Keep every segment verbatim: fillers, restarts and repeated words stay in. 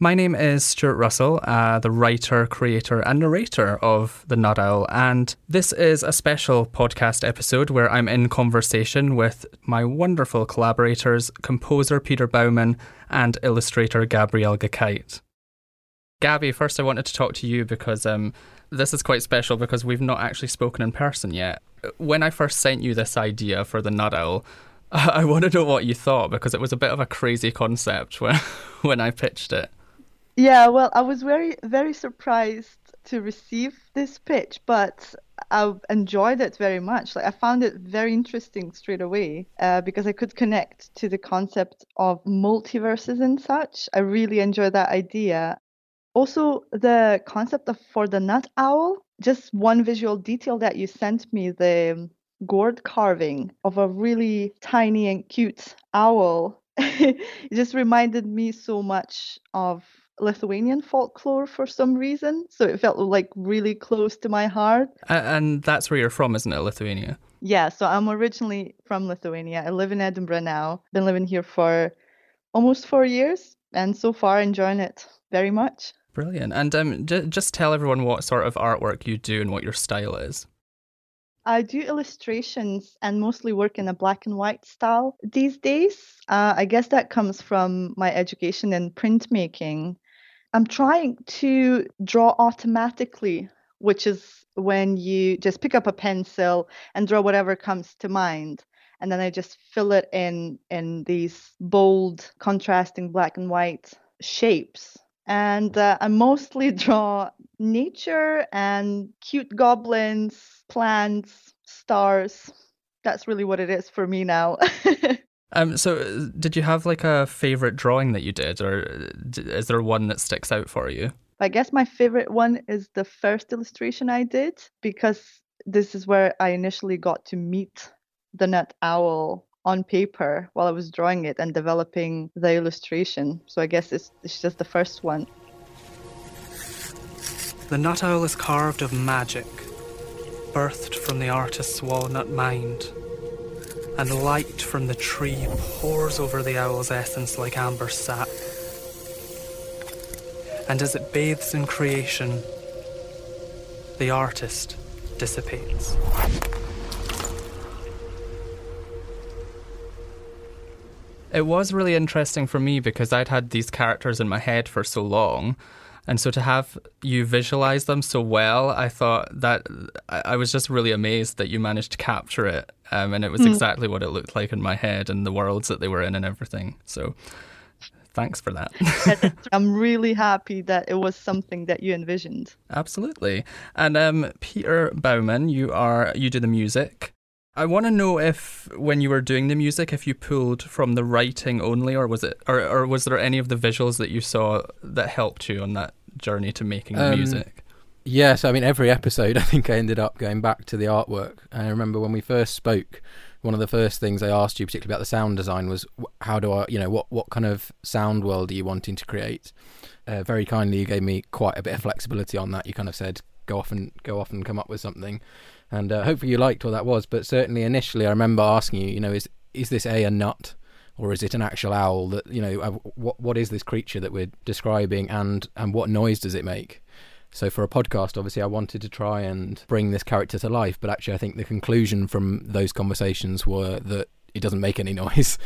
My name is Stuart Russell, uh, the writer, creator and narrator of The Nut Owl, and this is a special podcast episode where I'm in conversation with my wonderful collaborators, composer Peter Baumann and illustrator Gabrielle Gakite. Gabby, first I wanted to talk to you because um, this is quite special because we've not actually spoken in person yet. When I first sent you this idea for The Nut Owl, I want to know what you thought because it was a bit of a crazy concept when, when I pitched it. Yeah, well, I was very, very surprised to receive this pitch, but I enjoyed it very much. Like, I found it very interesting straight away uh, because I could connect to the concept of multiverses and such. I really enjoyed that idea. Also, the concept of for the nut owl, just one visual detail that you sent me, the gourd carving of a really tiny and cute owl, it just reminded me so much of Lithuanian folklore for some reason, so it felt like really close to my heart. And that's where you're from, isn't it, Lithuania? Yeah, so I'm originally from Lithuania. I live in Edinburgh now. Been living here for almost four years, and so far enjoying it very much. Brilliant. And um, j- just tell everyone what sort of artwork you do and what your style is. I do illustrations and mostly work in a black and white style these days. Uh, I guess that comes from my education in printmaking. I'm trying to draw automatically, which is when you just pick up a pencil and draw whatever comes to mind. And then I just fill it in in these bold, contrasting black and white shapes. And uh, I mostly draw nature and cute goblins, plants, stars. That's really what it is for me now. Um, so did you have like a favorite drawing that you did, or is there one that sticks out for you? I guess my favorite one is the first illustration I did, because this is where I initially got to meet the Nut Owl on paper while I was drawing it and developing the illustration. So I guess it's, it's just the first one. The Nut Owl is carved of magic, birthed from the artist's walnut mind. And light from the tree pours over the owl's essence like amber sap. And as it bathes in creation, the artist dissipates. It was really interesting for me because I'd had these characters in my head for so long. And so to have you visualize them so well, I thought that I was just really amazed that you managed to capture it. Um, and it was mm. exactly what it looked like in my head and the worlds that they were in and everything. So thanks for that. I'm really happy that it was something that you envisioned. Absolutely. And um, Peter Baumann, you are you do the music. I want to know if when you were doing the music, if you pulled from the writing only, or was it, or, or was there any of the visuals that you saw that helped you on that journey to making the um, music? Yes, I mean, every episode, I think I ended up going back to the artwork. I remember when we first spoke, one of the first things I asked you, particularly about the sound design, was how do I, you know, what, what kind of sound world are you wanting to create? Uh, very kindly, you gave me quite a bit of flexibility on that. You kind of said, go off and go off and come up with something. And uh, hopefully you liked what that was, but certainly initially I remember asking you, you know, is is this a, a nut, or is it an actual owl? That, you know, what what is this creature that we're describing, and and what noise does it make? So for a podcast, obviously, I wanted to try and bring this character to life, but actually I think the conclusion from those conversations were that it doesn't make any noise,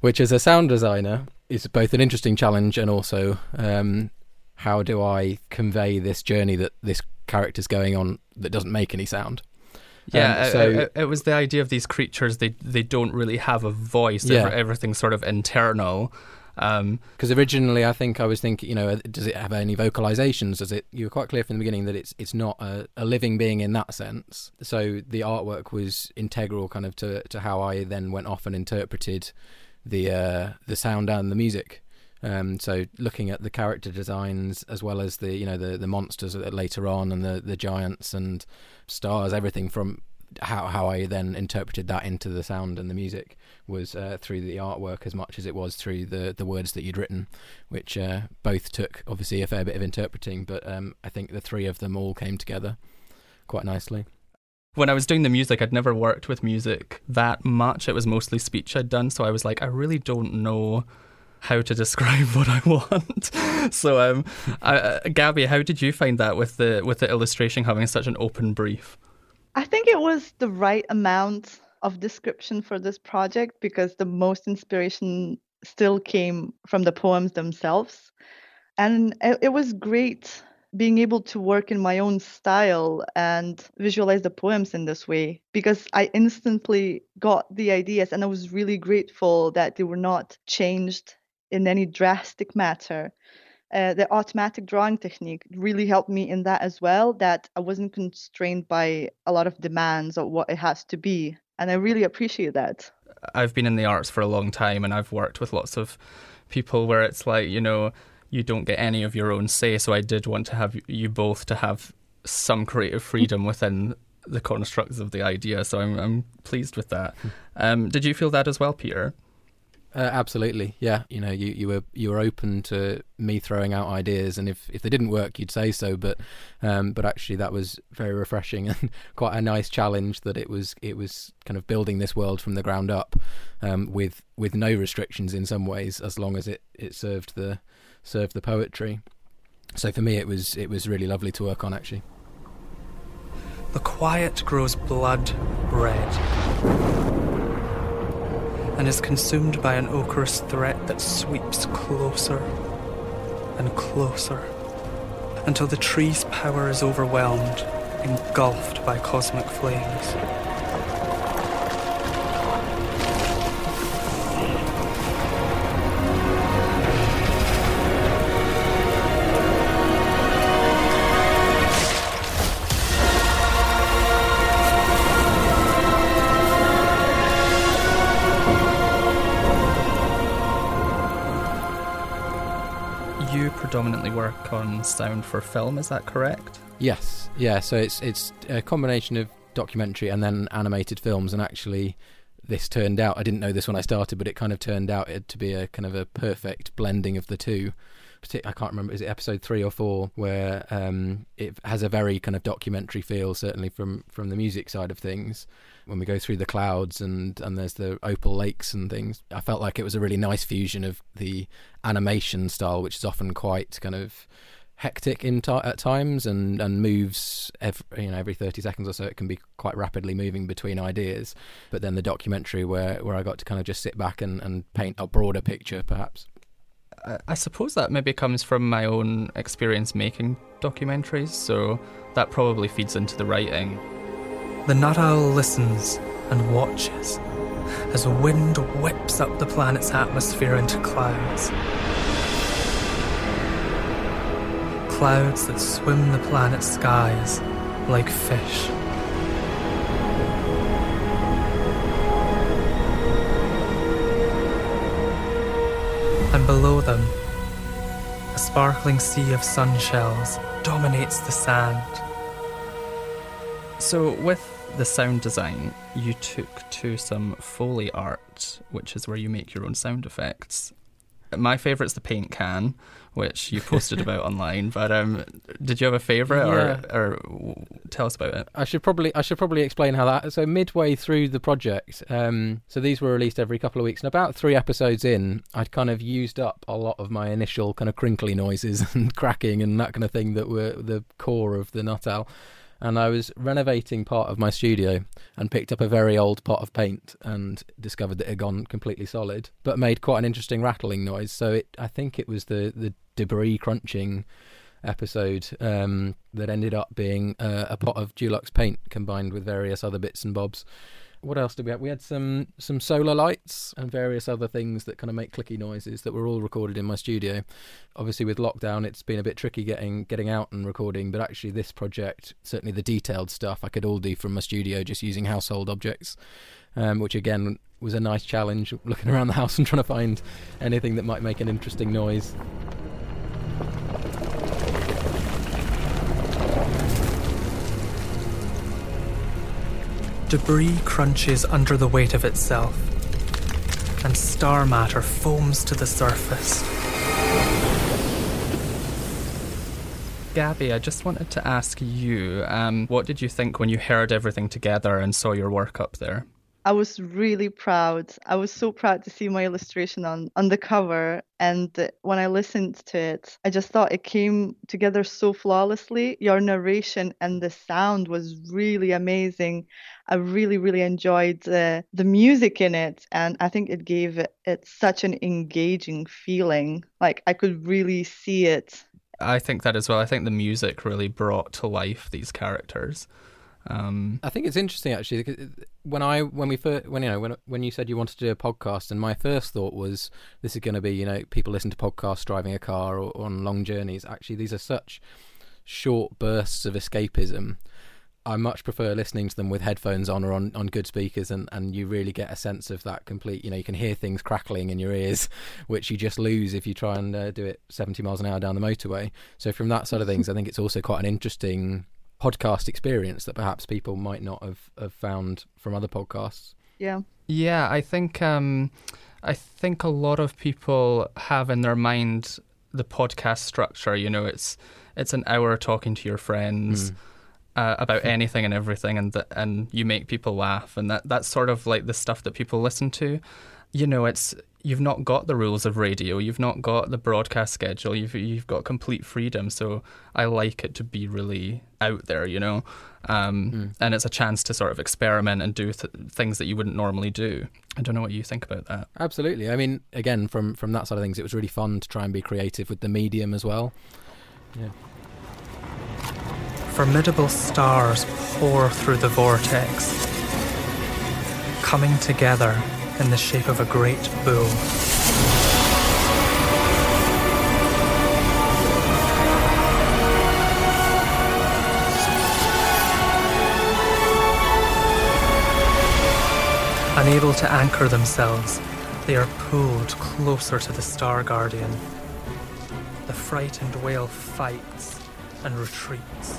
which as a sound designer is both an interesting challenge and also um, how do I convey this journey that this character's going on that doesn't make any sound? Yeah, um, so, it, it, it was the idea of these creatures, they they don't really have a voice, yeah. Everything's sort of internal. Because um, originally I think I was thinking, you know, does it have any vocalizations? Does it? You were quite clear from the beginning that it's it's not a, a living being in that sense. So the artwork was integral kind of to, to how I then went off and interpreted the uh, the sound and the music. Um, so looking at the character designs as well as the, you know, the, the monsters later on and the, the giants and stars, everything from how how I then interpreted that into the sound and the music was uh, through the artwork as much as it was through the, the words that you'd written, which uh, both took obviously a fair bit of interpreting, but um, I think the three of them all came together quite nicely. When I was doing the music, I'd never worked with music that much. It was mostly speech I'd done, so I was like, I really don't know how to describe what I want. So, um, uh, Gabby, how did you find that with the with the illustration having such an open brief? I think it was the right amount of description for this project, because the most inspiration still came from the poems themselves. And it, it was great being able to work in my own style and visualize the poems in this way, because I instantly got the ideas, and I was really grateful that they were not changed in any drastic matter. Uh, the automatic drawing technique really helped me in that as well, that I wasn't constrained by a lot of demands of what it has to be. And I really appreciate that. I've been in the arts for a long time, and I've worked with lots of people where it's like, you know, you don't get any of your own say. So I did want to have you both to have some creative freedom within the constructs of the idea. So I'm, I'm pleased with that. Um, did you feel that as well, Peter? Uh, absolutely, yeah. You know, you, you were you were open to me throwing out ideas, and if, if they didn't work, you'd say so. But um, but actually, that was very refreshing and quite a nice challenge. That it was it was kind of building this world from the ground up, um, with with no restrictions in some ways, as long as it, it served the served the poetry. So for me, it was it was really lovely to work on. Actually, the quiet grows blood red and is consumed by an ochreous threat that sweeps closer and closer until the tree's power is overwhelmed, engulfed by cosmic flames. Predominantly work on sound for film, is that correct? Yes, yeah, so it's it's a combination of documentary and then animated films, and actually this turned out, I didn't know this when I started, but it kind of turned out it to be a kind of a perfect blending of the two. I can't remember, is it episode three or four, where um, it has a very kind of documentary feel, certainly from, from the music side of things. When we go through the clouds and, and there's the opal lakes and things, I felt like it was a really nice fusion of the animation style, which is often quite kind of hectic in t- at times and, and moves every, you know, every thirty seconds or so. It can be quite rapidly moving between ideas. But then the documentary where, where I got to kind of just sit back and, and paint a broader picture, perhaps. I suppose that maybe comes from my own experience making documentaries, so that probably feeds into the writing. The Nut Owl listens and watches as the wind whips up the planet's atmosphere into clouds. Clouds that swim the planet's skies like fish. And below them, a sparkling sea of sun shells dominates the sand. So with the sound design, you took to some Foley art, which is where you make your own sound effects. My favourite's the paint can, which you posted about online. But um, did you have a favourite, yeah. or, or tell us about it? I should probably I should probably explain how that. So midway through the project, um, so these were released every couple of weeks, and about three episodes in, I'd kind of used up a lot of my initial kind of crinkly noises and cracking and that kind of thing that were the core of the Nut Owl. And I was renovating part of my studio and picked up a very old pot of paint and discovered that it had gone completely solid, but made quite an interesting rattling noise. So it, I think it was the, the debris crunching episode um, that ended up being a, a pot of Dulux paint combined with various other bits and bobs. What else did we have? We had some some solar lights and various other things that kind of make clicky noises that were all recorded in my studio. Obviously, with lockdown, it's been a bit tricky getting getting out and recording, but actually this project, certainly the detailed stuff, I could all do from my studio just using household objects, um, which again was a nice challenge, looking around the house and trying to find anything that might make an interesting noise. Debris crunches under the weight of itself, and star matter foams to the surface. Gabby, I just wanted to ask you, um, what did you think when you heard everything together and saw your work up there? I I was really proud. I was so proud to see my illustration on, on the cover. And when I listened to it, I just thought it came together so flawlessly. Your narration and the sound was really amazing. I really, really enjoyed uh, the music in it. And I think it gave it, it such an engaging feeling. Like I could really see it. I think that as well. I think the music really brought to life these characters. Um, I think it's interesting actually because when I when we first, when you know when when you said you wanted to do a podcast, and my first thought was this is going to be, you know, people listen to podcasts driving a car or, or on long journeys. Actually, these are such short bursts of escapism. I much prefer listening to them with headphones on or on, on good speakers, and, and you really get a sense of that complete, you know, you can hear things crackling in your ears, which you just lose if you try and uh, do it seventy miles an hour down the motorway. So from that side of things, I think it's also quite an interesting podcast experience that perhaps people might not have, have found from other podcasts. Yeah. Yeah, I think um, I think a lot of people have in their mind the podcast structure. You know, it's it's an hour talking to your friends mm. uh, about anything and everything, and the, and you make people laugh, and that that's sort of like the stuff that people listen to. You know, it's you've not got the rules of radio, you've not got the broadcast schedule, you've you've got complete freedom. So I like it to be really out there, you know, um, mm. and it's a chance to sort of experiment and do th- things that you wouldn't normally do. I don't know what you think about that. Absolutely. I mean, again, from from that side of things, it was really fun to try and be creative with the medium as well. Yeah. Formidable stars pour through the vortex, coming together in the shape of a great bull. Unable to anchor themselves, they are pulled closer to the Star Guardian. The frightened whale fights and retreats.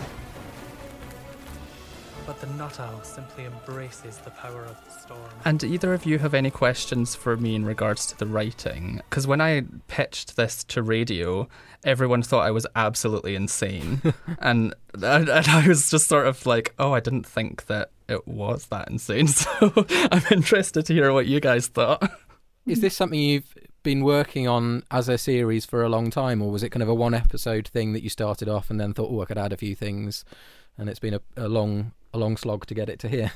But the Nut Owl simply embraces the power of the storm. And do either of you have any questions for me in regards to the writing? Because when I pitched this to radio, everyone thought I was absolutely insane. and, and and I was just sort of like, oh, I didn't think that it was that insane. So I'm interested to hear what you guys thought. Is this something you've been working on as a series for a long time, or was it kind of a one-episode thing that you started off and then thought, oh, I could add a few things, and it's been a, a long... a long slog to get it to here?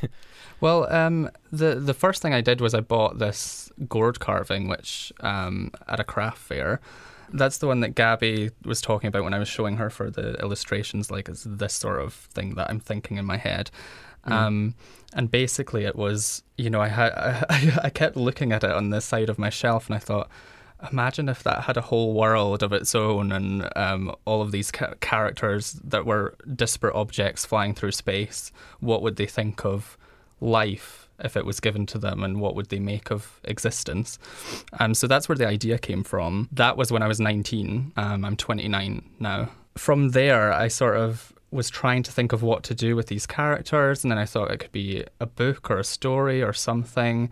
Well, um, the the first thing I did was I bought this gourd carving, which um, at a craft fair. That's the one that Gabby was talking about when I was showing her for the illustrations. Like, it's this sort of thing that I'm thinking in my head. Mm. Um, and basically, it was, you know, I, ha- I I kept looking at it on the side of my shelf, and I thought, imagine if that had a whole world of its own, and um, all of these ca- characters that were disparate objects flying through space. What would they think of life if it was given to them, and what would they make of existence? Um, so that's where the idea came from. That was when I was nineteen. Um, I'm twenty-nine now. From there, I sort of was trying to think of what to do with these characters, and then I thought it could be a book or a story or something.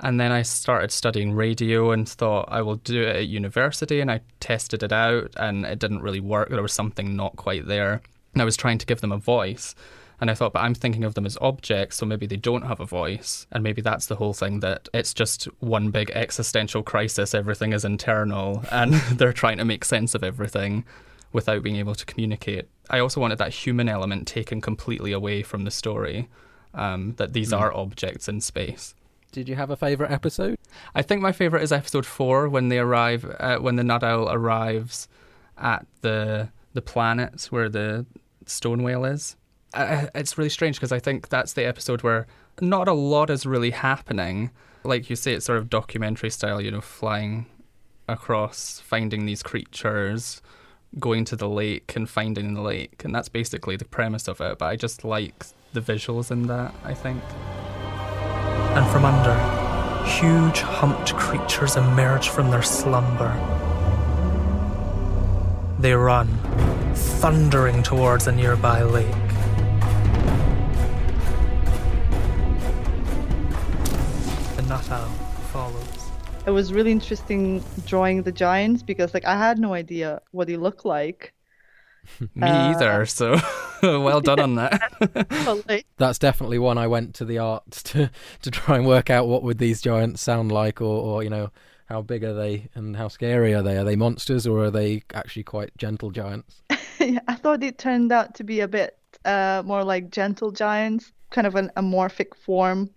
And then I started studying radio and thought I will do it at university, and I tested it out and it didn't really work. There was something not quite there. And I was trying to give them a voice, and I thought, but I'm thinking of them as objects, so maybe they don't have a voice. And maybe that's the whole thing, that it's just one big existential crisis. Everything is internal and they're trying to make sense of everything without being able to communicate. I also wanted that human element taken completely away from the story, um, that these mm. are objects in space. Did you have a favourite episode? I think my favourite is episode four, when they arrive, uh, when the Nut Owl arrives at the the planet where the stone whale is. I, it's really strange because I think that's the episode where not a lot is really happening. Like you say, it's sort of documentary style, you know, flying across, finding these creatures, going to the lake and finding the lake. And that's basically the premise of it. But I just like the visuals in that, I think. And from under, huge humped creatures emerge from their slumber. They run, thundering towards a nearby lake. The Nut Owl follows. It was really interesting drawing the giants because, like, I had no idea what they looked like. Me uh, either, so well done on that. That's definitely one I went to the arts to, to try and work out what would these giants sound like, or, or, you know, how big are they and how scary are they? Are they monsters or are they actually quite gentle giants? Yeah, I thought it turned out to be a bit uh, more like gentle giants, kind of an amorphic form.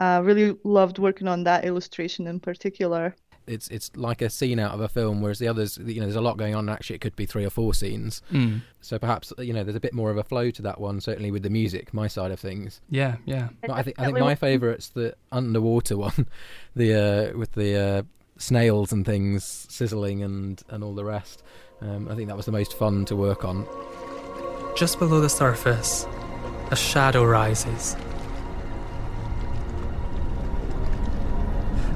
I uh, really loved working on that illustration in particular. It's it's like a scene out of a film, whereas the others, you know, there's a lot going on. And actually, it could be three or four scenes. Mm. So perhaps, you know, there's a bit more of a flow to that one. Certainly with the music, my side of things. Yeah, yeah. But I think I think my favourite's the underwater one, the uh, with the uh, snails and things sizzling and and all the rest. Um, I think that was the most fun to work on. Just below the surface, a shadow rises.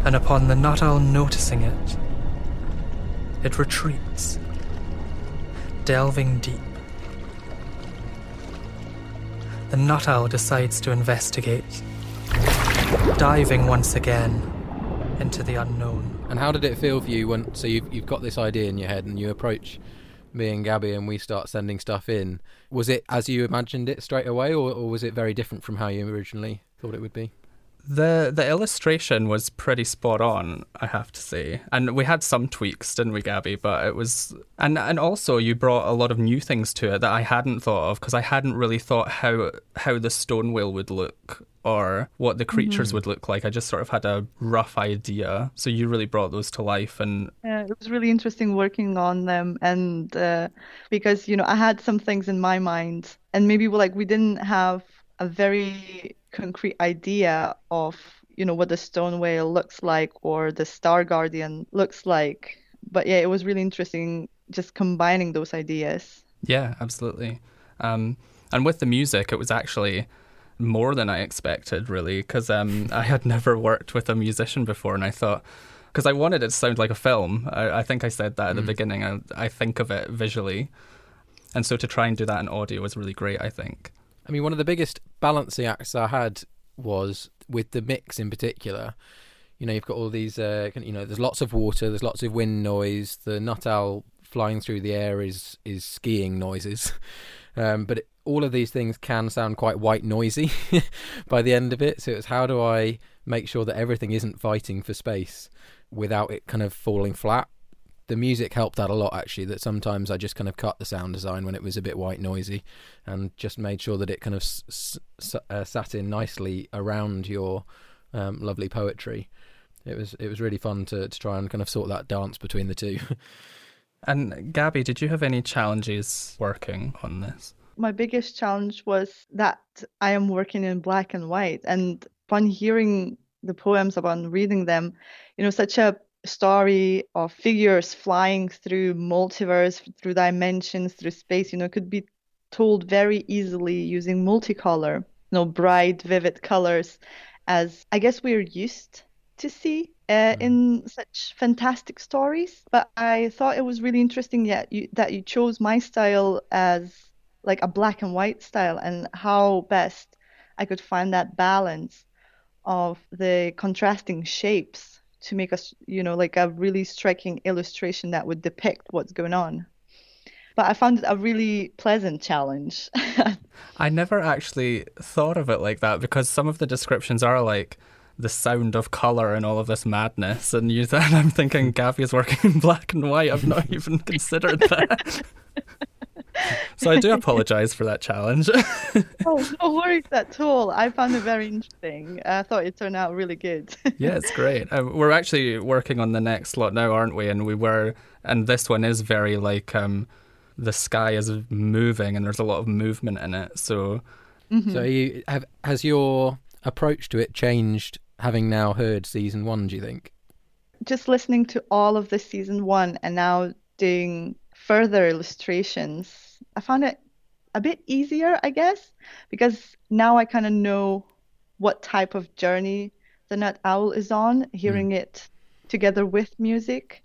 And upon the Nut Owl noticing it, it retreats, delving deep. The Nut Owl decides to investigate, diving once again into the unknown. And how did it feel for you when, so you've, you've got this idea in your head and you approach me and Gabby and we start sending stuff in. Was it as you imagined it straight away, or, or was it very different from how you originally thought it would be? The the illustration was pretty spot on, I have to say. And we had some tweaks, didn't we, Gabby? But it was... And, and also, you brought a lot of new things to it that I hadn't thought of, because I hadn't really thought how how the stone whale would look or what the creatures mm-hmm. would look like. I just sort of had a rough idea. So you really brought those to life. And yeah, it was really interesting working on them. And uh, because, you know, I had some things in my mind. And maybe, like, we didn't have a very concrete idea of, you know, what the stone whale looks like or the star guardian looks like. But yeah, it was really interesting just combining those ideas. Yeah, absolutely. Um, and with the music, it was actually more than I expected, really, because um, I had never worked with a musician before, and I thought, because I wanted it to sound like a film. I, I think I said that at mm. the beginning. I, I think of it visually. And so to try and do that in audio was really great, I think. I mean, one of the biggest balancing acts I had was with the mix in particular. You know, you've got all these, uh, you know, there's lots of water, there's lots of wind noise. The Nut Owl flying through the air is is skiing noises. Um, but it, all of these things can sound quite white noisy by the end of it. So it's how do I make sure that everything isn't fighting for space without it kind of falling flat? The music helped that a lot, actually, that sometimes I just kind of cut the sound design when it was a bit white noisy and just made sure that it kind of s- s- uh, sat in nicely around your um, lovely poetry. It was it was really fun to, to try and kind of sort that dance between the two. And Gabby, did you have any challenges working on this? My biggest challenge was that I am working in black and white. And upon hearing the poems, upon reading them, you know, such a story of figures flying through multiverse, through dimensions, through space, you know, could be told very easily using multicolor, you know, bright, vivid colors, as I guess we're used to see uh, mm. in such fantastic stories. But I thought it was really interesting yet yeah, that you chose my style as like a black and white style, and how best I could find that balance of the contrasting shapes to make us, you know, like a really striking illustration that would depict what's going on. But I found it a really pleasant challenge. I never actually thought of it like that, because some of the descriptions are like the sound of colour and all of this madness. And you then I'm thinking Gabby is working in black and white. I've not even considered that. So I do apologise for that challenge. Oh, no worries at all. I found it very interesting. I thought it turned out really good. Yeah, it's great. Uh, we're actually working on the next lot now, aren't we? And we were, and this one is very like um, the sky is moving and there's a lot of movement in it. So, mm-hmm. so you have has your approach to it changed having now heard season one? Do you think? Just listening to all of the season one and now doing further illustrations, I found it a bit easier, I guess, because now I kind of know what type of journey the Nut Owl is on, hearing mm. it together with music,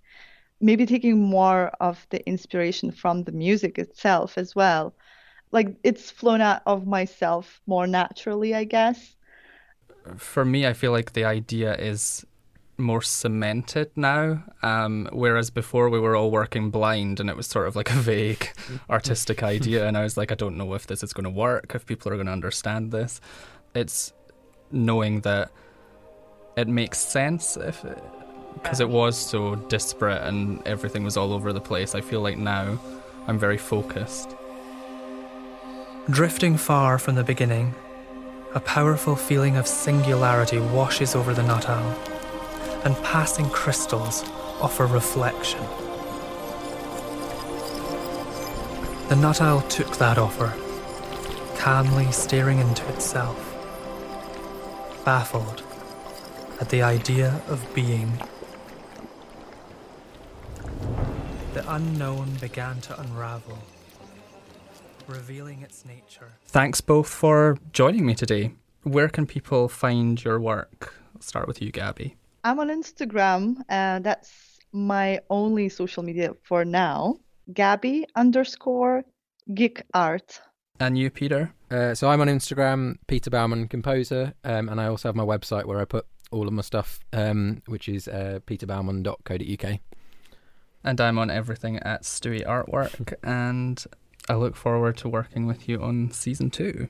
maybe taking more of the inspiration from the music itself as well. Like, it's flown out of myself more naturally, I guess. For me, I feel like the idea is more cemented now, um, whereas before we were all working blind and it was sort of like a vague artistic idea, and I was like, I don't know if this is going to work, if people are going to understand this. It's knowing that it makes sense, if because it, it was so disparate and everything was all over the place. I feel like now I'm very focused. Drifting far from the beginning, a powerful feeling of singularity washes over the Nut Owl, and passing crystals offer reflection. The Nut Owl took that offer, calmly staring into itself, baffled at the idea of being. The unknown began to unravel, revealing its nature. Thanks both for joining me today. Where can people find your work? I'll start with you, Gabby. I'm on Instagram. Uh, that's my only social media for now. Gabby underscore geek art. And you, Peter? Uh, so I'm on Instagram, Peter Baumann, composer. Um, and I also have my website where I put all of my stuff, um, which is uh, peter baumann dot co dot uk. And I'm on everything at Stewie Artwork. And I look forward to working with you on season two.